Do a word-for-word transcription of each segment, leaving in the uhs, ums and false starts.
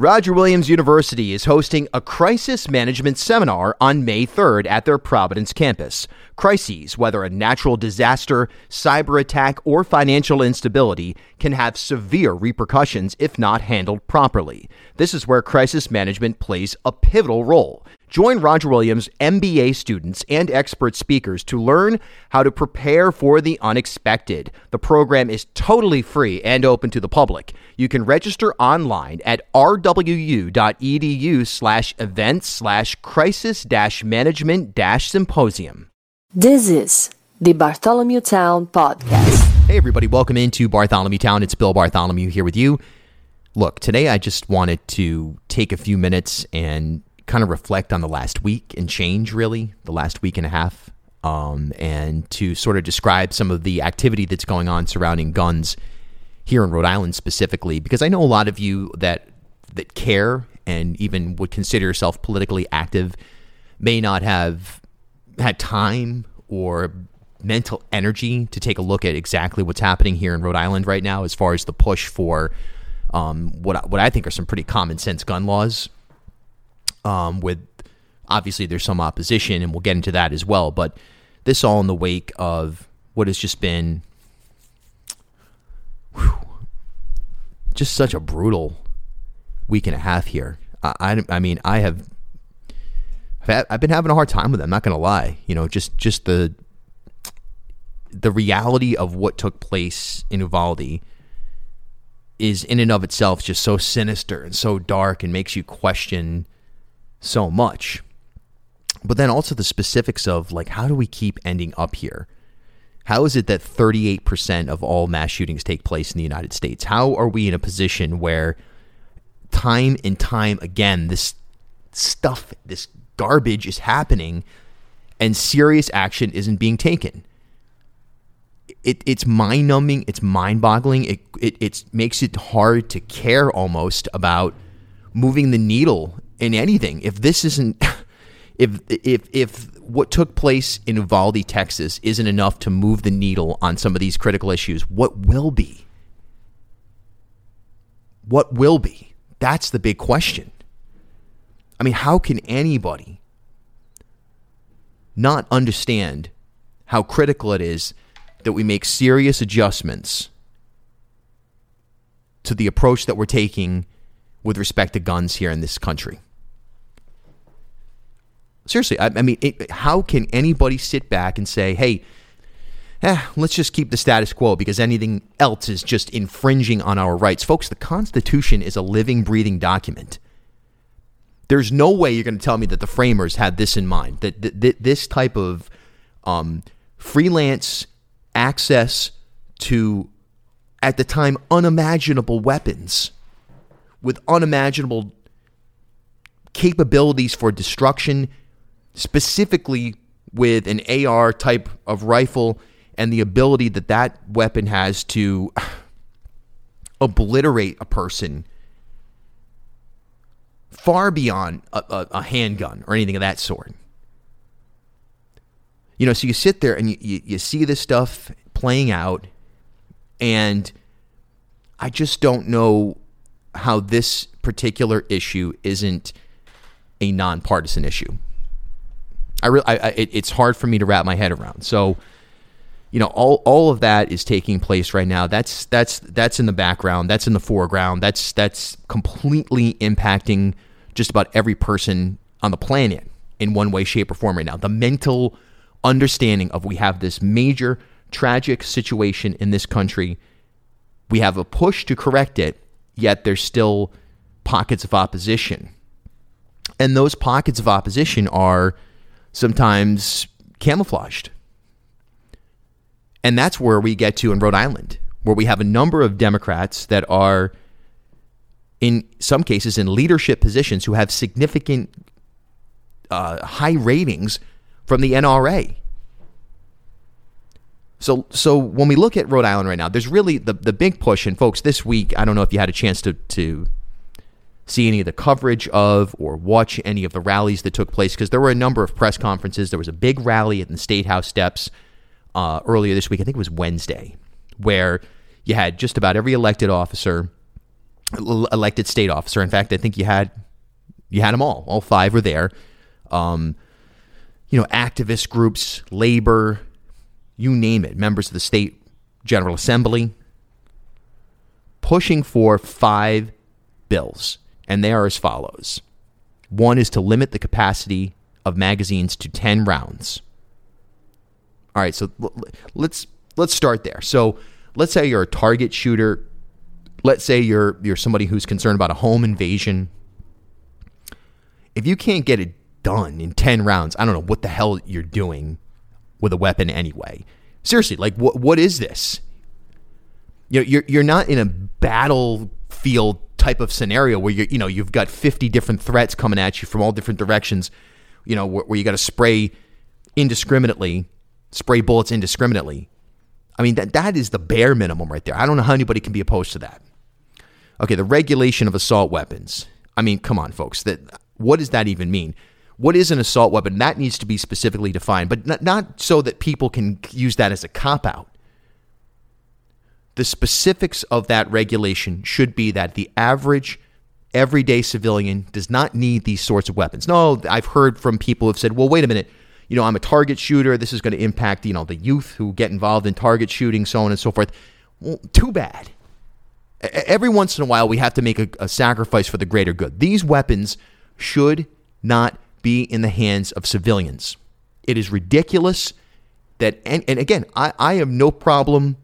Roger Williams University is hosting a crisis management seminar on May third at their Providence campus. Crises, whether a natural disaster, cyber attack, or financial instability, can have severe repercussions if not handled properly. This is where crisis management plays a pivotal role. Join Roger Williams' M B A students and expert speakers to learn how to prepare for the unexpected. The program is totally free and open to the public. You can register online at rwu.edu slash events slash crisis dash management dash symposium. This is the Bartholomew Town Podcast. Hey, everybody. Welcome into Bartholomew Town. It's Bill Bartholomew here with you. Look, today I just wanted to take a few minutes and kind of reflect on the last week and change, really, the last week and a half, um, and to sort of describe some of the activity that's going on surrounding guns here in Rhode Island specifically, because I know a lot of you that that care and even would consider yourself politically active may not have had time or mental energy to take a look at exactly what's happening here in Rhode Island right now as far as the push for um, what what I think are some pretty common sense gun laws. Um, with obviously there's some opposition, and we'll get into that as well. But this all in the wake of what has just been whew, just such a brutal week and a half here. I, I, I mean, I have I've been having a hard time with it. I'm not going to lie. You know, just just the the reality of what took place in Uvalde is in and of itself just so sinister and so dark, and makes you question so much. But then also the specifics of, like, how do we keep ending up here? How is it that thirty-eight percent of all mass shootings take place in the United States? How are we in a position where time and time again, this stuff, this garbage is happening and serious action isn't being taken? It, it's mind-numbing. It's mind-boggling. It, it it's, makes it hard to care almost about moving the needle in anything, if this isn't, if if if what took place in Uvalde, Texas, isn't enough to move the needle on some of these critical issues, what will be? What will be? That's the big question. I mean, how can anybody not understand how critical it is that we make serious adjustments to the approach that we're taking with respect to guns here in this country? Seriously, I, I mean, it, how can anybody sit back and say, hey, eh, let's just keep the status quo because anything else is just infringing on our rights? Folks, the Constitution is a living, breathing document. There's no way you're going to tell me that the framers had this in mind, that th- th- this type of um, freelance access to, at the time, unimaginable weapons with unimaginable capabilities for destruction, specifically with an A R type of rifle and the ability that that weapon has to obliterate a person far beyond a, a, a handgun or anything of that sort. You know, so you sit there and you, you, you see this stuff playing out, and I just don't know how this particular issue isn't a nonpartisan issue. I really, I, I, it, it's hard for me to wrap my head around. So, you know, all all of that is taking place right now. That's that's that's in the background. That's in the foreground. That's that's completely impacting just about every person on the planet in one way, shape, or form right now. The mental understanding of, we have this major tragic situation in this country. We have a push to correct it, yet there's still pockets of opposition. And those pockets of opposition are sometimes camouflaged. And that's where we get to in Rhode Island, where we have a number of Democrats that are, in some cases, in leadership positions who have significant uh, high ratings from the N R A. So so when we look at Rhode Island right now, there's really the, the big push. And folks, this week, I don't know if you had a chance to, to see any of the coverage of or watch any of the rallies that took place, because there were a number of press conferences. There was a big rally at the State House steps uh, earlier this week. I think it was Wednesday, where you had just about every elected officer elected state officer. In fact, I think you had you had them all. All five were there. Um, you know, activist groups, labor, you name it, members of the state General Assembly, pushing for five bills, and they are as follows. One is to limit the capacity of magazines to ten rounds. All right, so let's let's start there. So let's say you're a target shooter. Let's say you're you're somebody who's concerned about a home invasion. If you can't get it done in ten rounds, I don't know what the hell you're doing with a weapon anyway. Seriously, like what what is this? You know, you're you're not in a battlefield type of scenario where you you know you've got fifty different threats coming at you from all different directions. You know, where, where you got to spray indiscriminately, spray bullets indiscriminately. I mean, that that is the bare minimum right there. I don't know how anybody can be opposed to that. Okay, the regulation of assault weapons. I mean, come on, folks. That what does that even mean? What is an assault weapon? That needs to be specifically defined, but not, not so that people can use that as a cop-out. The specifics of that regulation should be that the average, everyday civilian does not need these sorts of weapons. No, I've heard from people who have said, well, wait a minute. You know, I'm a target shooter. This is going to impact, you know, the youth who get involved in target shooting, so on and so forth. Well, too bad. Every once in a while, we have to make a, a sacrifice for the greater good. These weapons should not be in the hands of civilians. It is ridiculous that, and, and again, I, I have no problem,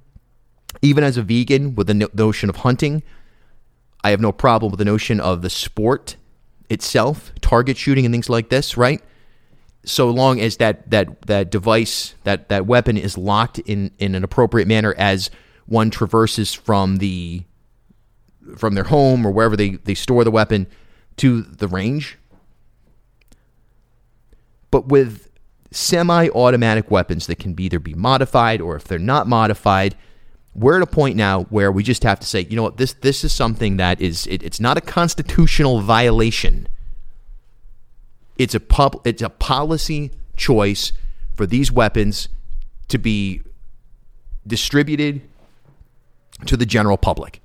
even as a vegan, with the no- notion of hunting. I have no problem with the notion of the sport itself, target shooting and things like this, right? So long as that that that device, that, that weapon is locked in, in an appropriate manner as one traverses from the from their home or wherever they, they store the weapon to the range. But with semi-automatic weapons that can either be modified or if they're not modified, we're at a point now where we just have to say, you know what, this this is something that is it, it's not a constitutional violation. It's a pub, it's a policy choice for these weapons to be distributed to the general public.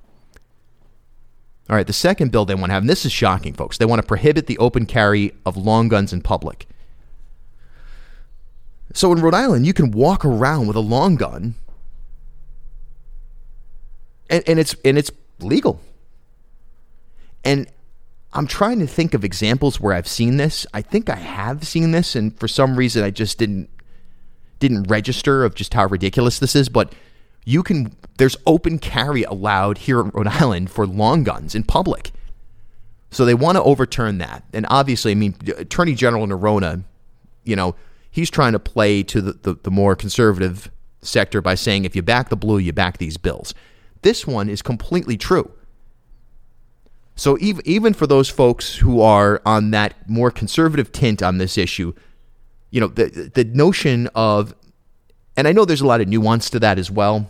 All right, the second bill they want to have, and this is shocking, folks. They want to prohibit the open carry of long guns in public. So in Rhode Island, you can walk around with a long gun, and, and it's and it's legal. And I'm trying to think of examples where I've seen this. I think I have seen this, and for some reason I just didn't didn't register of just how ridiculous this is, but you can there's open carry allowed here in Rhode Island for long guns in public. So they want to overturn that. And obviously, I mean, Attorney General Nerona, you know, he's trying to play to the, the, the more conservative sector by saying if you back the blue, you back these bills. This one is completely true. So even even for those folks who are on that more conservative tint on this issue, you know, the the notion of, and I know there's a lot of nuance to that as well,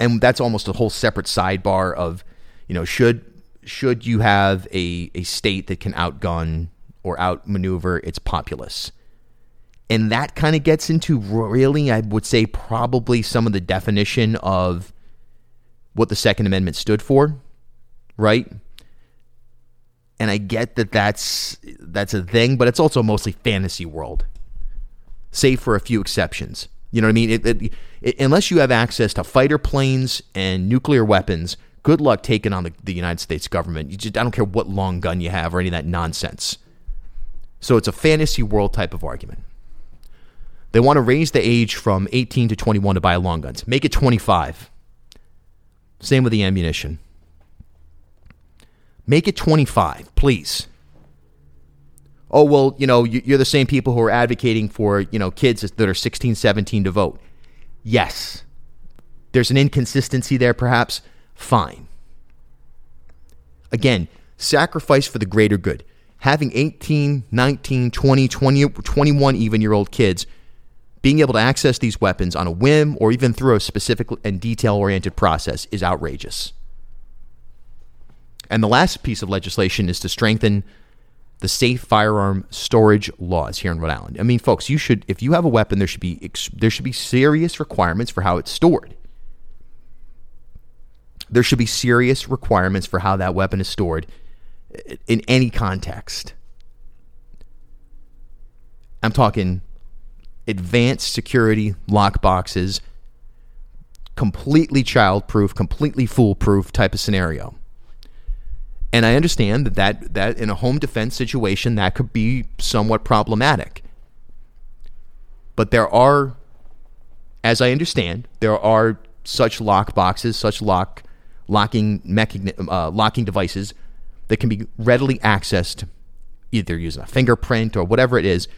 and that's almost a whole separate sidebar of, you know, should should you have a, a state that can outgun or outmaneuver its populace? And that kind of gets into really, I would say, probably some of the definition of what the Second Amendment stood for, right? And I get that that's that's a thing, but it's also mostly fantasy world, save for a few exceptions. You know what I mean? It, it, it, unless you have access to fighter planes and nuclear weapons, good luck taking on the, the United States government. You just, I don't care what long gun you have or any of that nonsense. So it's a fantasy world type of argument. They want to raise the age from eighteen to twenty-one to buy long guns. Make it twenty-five. Same with the ammunition. Make it twenty-five, please. Oh, well, you know, you're the same people who are advocating for, you know, kids that are sixteen, seventeen to vote. Yes. There's an inconsistency there, perhaps. Fine. Again, sacrifice for the greater good. Having eighteen, nineteen, twenty, twenty, twenty-one even year old kids being able to access these weapons on a whim or even through a specific and detail-oriented process is outrageous. And the last piece of legislation is to strengthen the safe firearm storage laws here in Rhode Island. I mean, folks, you should, if you have a weapon, there should be there should be serious requirements for how it's stored. There should be serious requirements for how that weapon is stored in any context. I'm talking advanced security lockboxes, completely childproof, completely foolproof type of scenario. And I understand that, that that in a home defense situation, that could be somewhat problematic. But there are, as I understand, there are such lock boxes, such lock locking mechan- uh, locking devices that can be readily accessed, either using a fingerprint or whatever it is,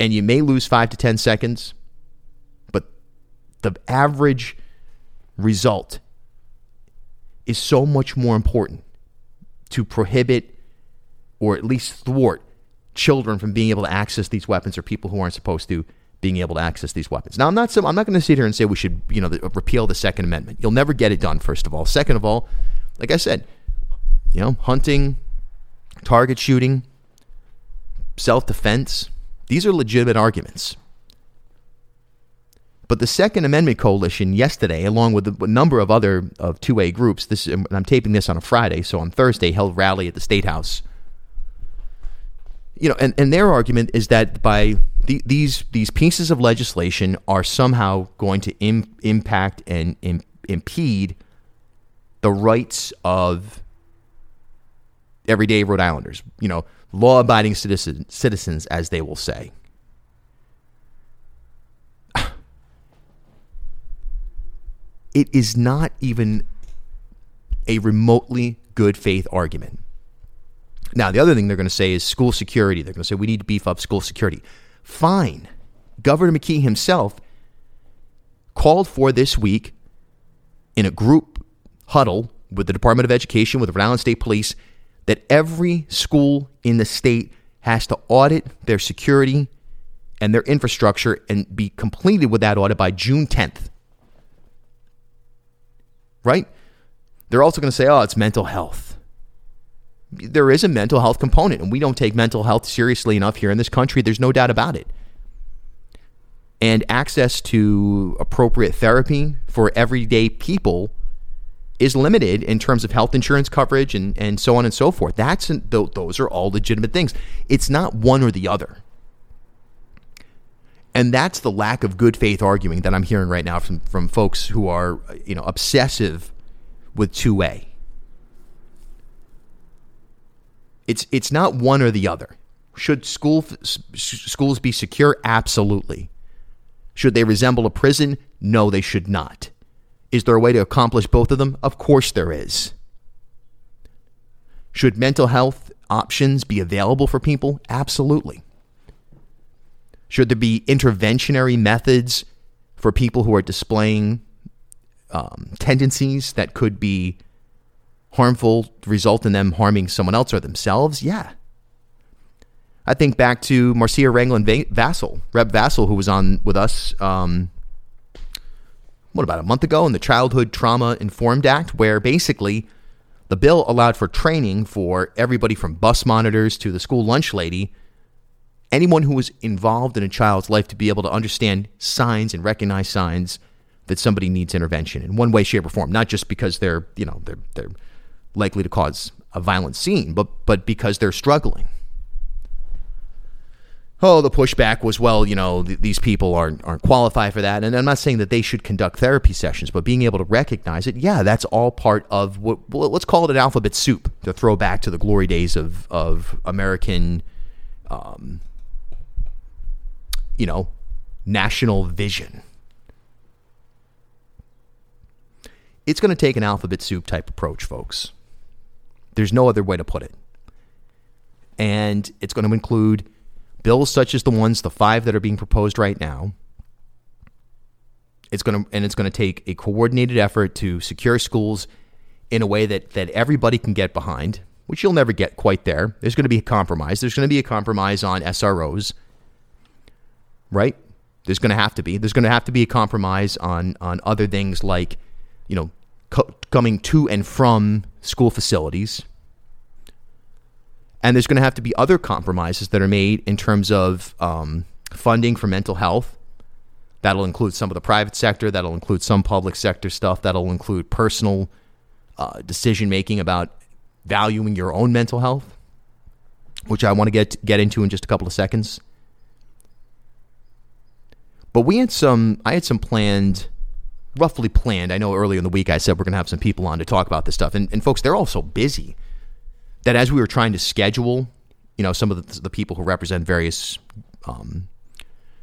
and you may lose five to ten seconds, but the average result is so much more important to prohibit or at least thwart children from being able to access these weapons, or people who aren't supposed to being able to access these weapons. Now, I'm not I'm not going to sit here and say we should, you know, repeal the Second Amendment. You'll never get it done, first of all. Second of all, like I said, you know, hunting, target shooting, self-defense, these are legitimate arguments. But the Second Amendment Coalition yesterday, along with a number of other of two A groups, this and I'm taping this on a Friday, so on Thursday, held a rally at the State House. You know, and, and their argument is that by the, these these pieces of legislation are somehow going to im, impact and im, impede the rights of everyday Rhode Islanders, you know, law-abiding citizen, citizens, as they will say. It is not even a remotely good faith argument. Now, the other thing they're going to say is school security. They're going to say we need to beef up school security. Fine. Governor McKee himself called for this week in a group huddle with the Department of Education, with the Rhode Island State Police, that every school in the state has to audit their security and their infrastructure and be completed with that audit by June tenth. Right? They're also going to say, oh, it's mental health. There is a mental health component, and we don't take mental health seriously enough here in this country. There's no doubt about it. And access to appropriate therapy for everyday people is limited in terms of health insurance coverage and, and so on and so forth. That's an, th- those are all legitimate things. It's not one or the other. And that's the lack of good faith arguing that I'm hearing right now from, from folks who are, you know, obsessive with two A. It's it's not one or the other. Should school s- schools be secure? Absolutely. Should they resemble a prison? No, they should not. Is there a way to accomplish both of them? Of course there is. Should mental health options be available for people? Absolutely. Should there be interventionary methods for people who are displaying um, tendencies that could be harmful, result in them harming someone else or themselves? Yeah. I think back to Marcia Wranglin-Vassal, Rep Vassal, who was on with us, um, what, about a month ago in the Childhood Trauma Informed Act, where basically the bill allowed for training for everybody from bus monitors to the school lunch lady, anyone who was involved in a child's life, to be able to understand signs and recognize signs that somebody needs intervention in one way, shape, or form. Not just because they're, you know, they're they're likely to cause a violent scene, but but because they're struggling. Oh, the pushback was, well, you know, th- these people aren't aren't qualified for that. And I'm not saying that they should conduct therapy sessions, but being able to recognize it, yeah, that's all part of what, well, let's call it an alphabet soup, to throw back to the glory days of of American, um. you know, national vision. It's going to take an alphabet soup type approach, folks. There's no other way to put it. And it's going to include bills such as the ones, the five that are being proposed right now. It's going to, and it's going to take a coordinated effort to secure schools in a way that, that everybody can get behind, which you'll never get quite there. There's going to be a compromise. There's going to be a compromise on S R Os. Right? There's going to have to be. There's going to have to be a compromise on on other things like, you know, co- coming to and from school facilities. And there's going to have to be other compromises that are made in terms of um, funding for mental health. That'll include some of the private sector. That'll include some public sector stuff. That'll include personal uh, decision-making about valuing your own mental health, which I want to get get into in just a couple of seconds. But we had some, I had some planned, roughly planned. I know earlier in the week I said we're going to have some people on to talk about this stuff. And, and folks, they're all so busy that as we were trying to schedule, you know, some of the, the people who represent various um,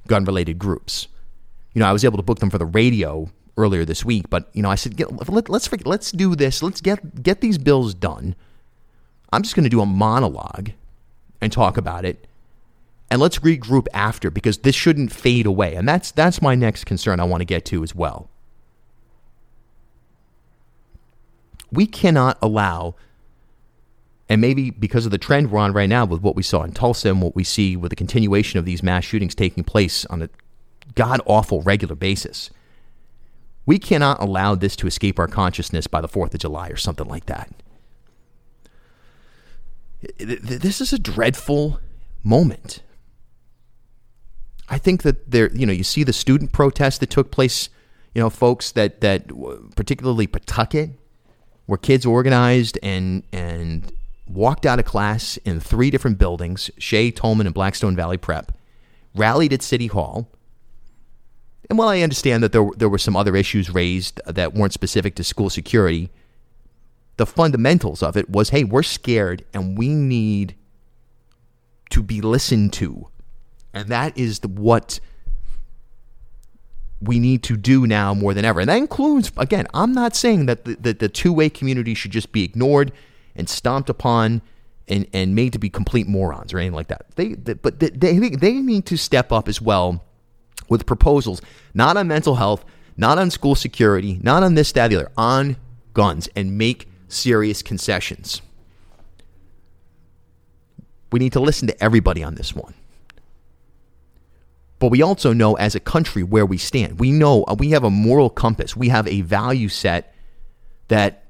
gun-related groups, you know, I was able to book them for the radio earlier this week. But, you know, I said, get, let, let's let's do this. Let's get get these bills done. I'm just going to do a monologue and talk about it. And let's regroup after, because this shouldn't fade away. And that's that's my next concern I want to get to as well. We cannot allow, and maybe because of the trend we're on right now with what we saw in Tulsa and what we see with the continuation of these mass shootings taking place on a god-awful regular basis, we cannot allow this to escape our consciousness by the fourth of July or something like that. This is a dreadful moment. I think that there, you know, you see the student protests that took place, you know, folks that, that particularly Pawtucket, where kids organized and and walked out of class in three different buildings, Shea, Tolman, and Blackstone Valley Prep, rallied at City Hall. And while I understand that there, there were some other issues raised that weren't specific to school security, the fundamentals of it was, hey, we're scared and we need to be listened to. And that is the, what we need to do now more than ever. And that includes, again, I'm not saying that the, the, the two-way community should just be ignored and stomped upon and, and made to be complete morons or anything like that. They, they But they, they they need to step up as well with proposals, not on mental health, not on school security, not on this, that, the other, on guns, and make serious concessions. We need to listen to everybody on this one. But we also know as a country where we stand. We know we have a moral compass. We have a value set that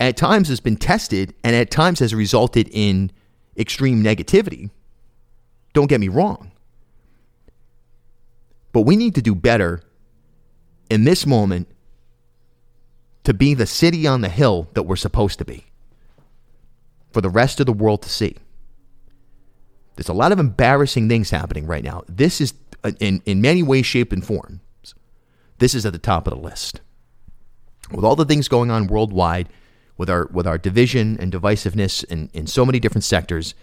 at times has been tested and at times has resulted in extreme negativity. Don't get me wrong. But we need to do better in this moment to be the city on the hill that we're supposed to be for the rest of the world to see. There's a lot of embarrassing things happening right now. This is, in, in many ways, shape, and form, this is at the top of the list. With all the things going on worldwide, with our with our division and divisiveness in, in so many different sectors,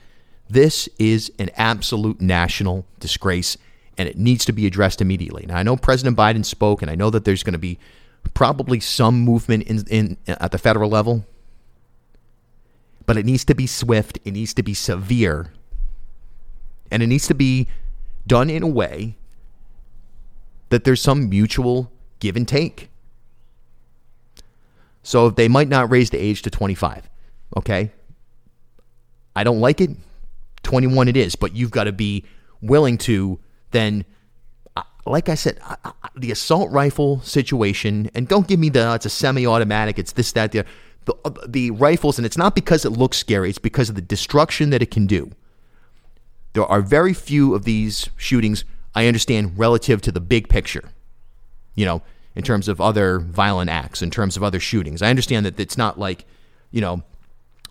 this is an absolute national disgrace, and it needs to be addressed immediately. Now, I know President Biden spoke, and I know that there's going to be probably some movement in, in at the federal level, but it needs to be swift. It needs to be severe. And it needs to be done in a way that there's some mutual give and take. So they might not raise the age to twenty-five, okay? I don't like it. twenty-one it is, but you've got to be willing to then, like I said, the assault rifle situation, and don't give me the, it's a semi-automatic, it's this, that, the, the, the rifles, and it's not because it looks scary, it's because of the destruction that it can do. There are very few of these shootings, I understand, relative to the big picture, you know, in terms of other violent acts, in terms of other shootings. I understand that it's not like, you know,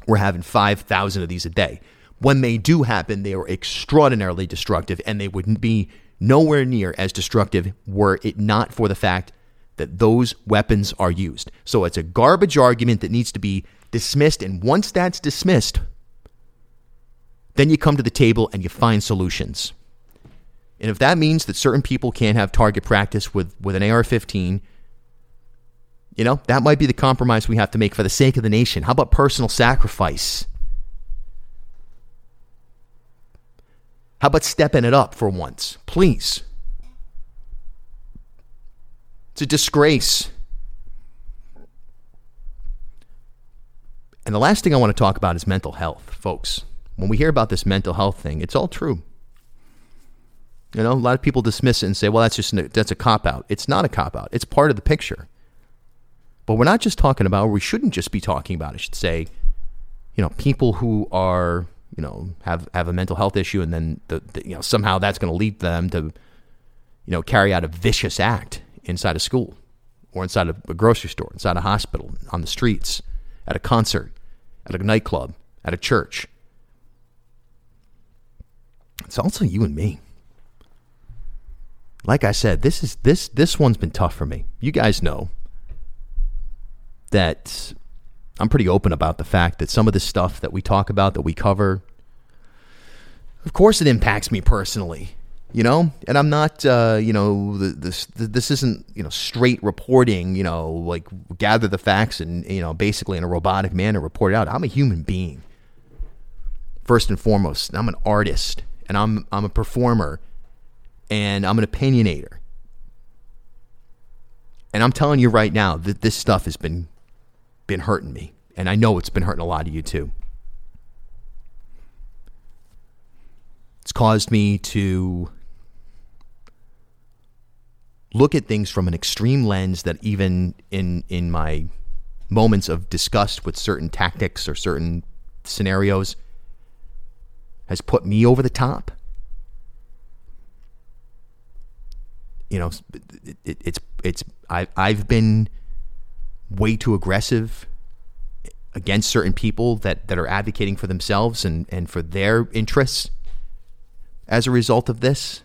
we're having five thousand of these a day. When they do happen, they are extraordinarily destructive, and they would be nowhere near as destructive were it not for the fact that those weapons are used. So it's a garbage argument that needs to be dismissed, and once that's dismissed, then you come to the table and you find solutions. And if that means that certain people can't have target practice with, with an A R fifteen, you know, that might be the compromise we have to make for the sake of the nation. How about personal sacrifice? How about stepping it up for once? Please. It's a disgrace. And the last thing I want to talk about is mental health, folks. When we hear about this mental health thing, it's all true. You know, a lot of people dismiss it and say, well, that's just, that's a cop-out. It's not a cop-out. It's part of the picture. But we're not just talking about, or we shouldn't just be talking about, I should say, you know, people who are, you know, have, have a mental health issue and then, the, the you know, somehow that's going to lead them to, you know, carry out a vicious act inside a school or inside a grocery store, inside a hospital, on the streets. at a concert, at a nightclub, at a church. It's also you and me. Like I said, this is this this one's been tough for me. You guys know that I'm pretty open about the fact that some of the stuff that we talk about, that we cover, of course it impacts me personally, you know? And I'm not, uh, you know, this this isn't, you know, straight reporting, you know, like gather the facts and, you know, basically in a robotic manner report it out. I'm a human being, first and foremost. I'm an artist, and I'm I'm a performer, and I'm an opinionator. And I'm telling you right now that this stuff has been been hurting me. And I know it's been hurting a lot of you too. It's caused me to look at things from an extreme lens that even in in my moments of disgust with certain tactics or certain scenarios has put me over the top. You know, it, it, it's it's I I've been way too aggressive against certain people that, that are advocating for themselves and, and for their interests as a result of this.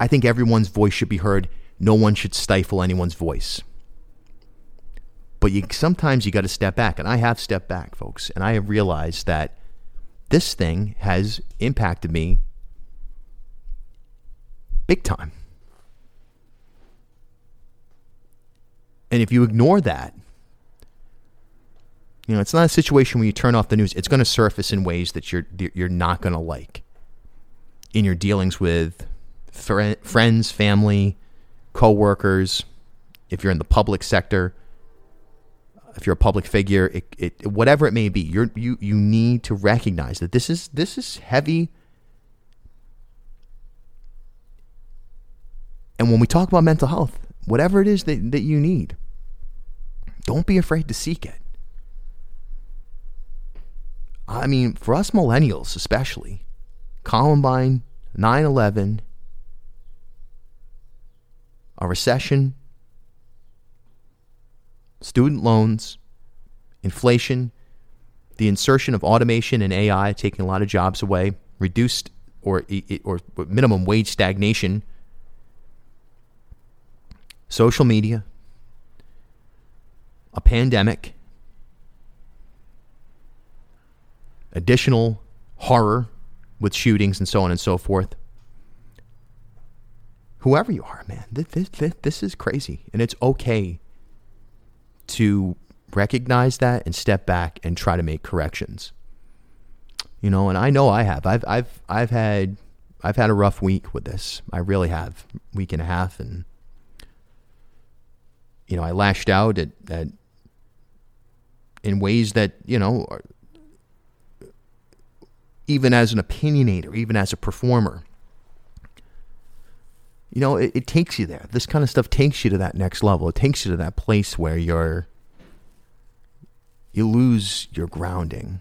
I think everyone's voice should be heard. No one should stifle anyone's voice. But you sometimes you got to step back, and I have stepped back, folks, and I have realized that this thing has impacted me big time. And if you ignore that, you know, it's not a situation where you turn off the news. It's going to surface in ways that you're you're not going to like in your dealings with fr- friends, family, coworkers. If you're in the public sector, if you're a public figure, it, it whatever it may be, you're, you you need to recognize that this is this is heavy. And when we talk about mental health, whatever it is that, that you need, don't be afraid to seek it. I mean, for us millennials especially, Columbine, nine eleven, a recession, student loans, inflation, the insertion of automation and A I taking a lot of jobs away, reduced or or minimum wage stagnation, social media, a pandemic, additional horror with shootings and so on and so forth. Whoever you are, man, this, this, this is crazy. And it's okay to recognize that and step back and try to make corrections. You know, and I know I have. I've I've I've had I've had a rough week with this. I really have. Week and a half, and you know, I lashed out at, at in ways that, you know, are, even as an opinionator, even as a performer, you know, it, it takes you there. This kind of stuff takes you to that next level. It takes you to that place where you're, you lose your grounding,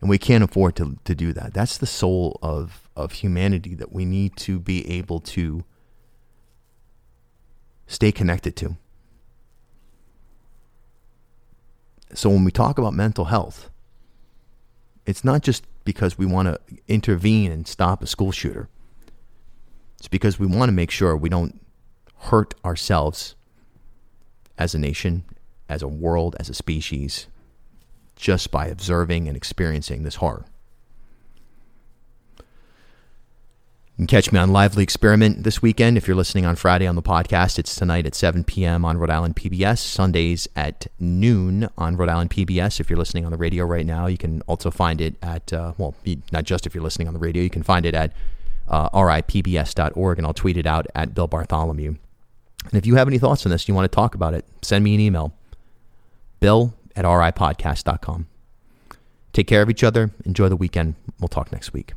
and we can't afford to, to do that. That's the soul of, of humanity that we need to be able to stay connected to. So when we talk about mental health, it's not just because we want to intervene and stop a school shooter. It's because we want to make sure we don't hurt ourselves as a nation, as a world, as a species, just by observing and experiencing this horror. You can catch me on Lively Experiment this weekend. If you're listening on Friday on the podcast, it's tonight at seven p.m. on Rhode Island P B S, Sundays at noon on Rhode Island P B S. If you're listening on the radio right now, you can also find it at, uh, well, not just if you're listening on the radio, you can find it at uh, r i p b s dot org, and I'll tweet it out at Bill Bartholomew. And if you have any thoughts on this, you want to talk about it, send me an email, bill at r i podcast dot com. Take care of each other. Enjoy the weekend. We'll talk next week.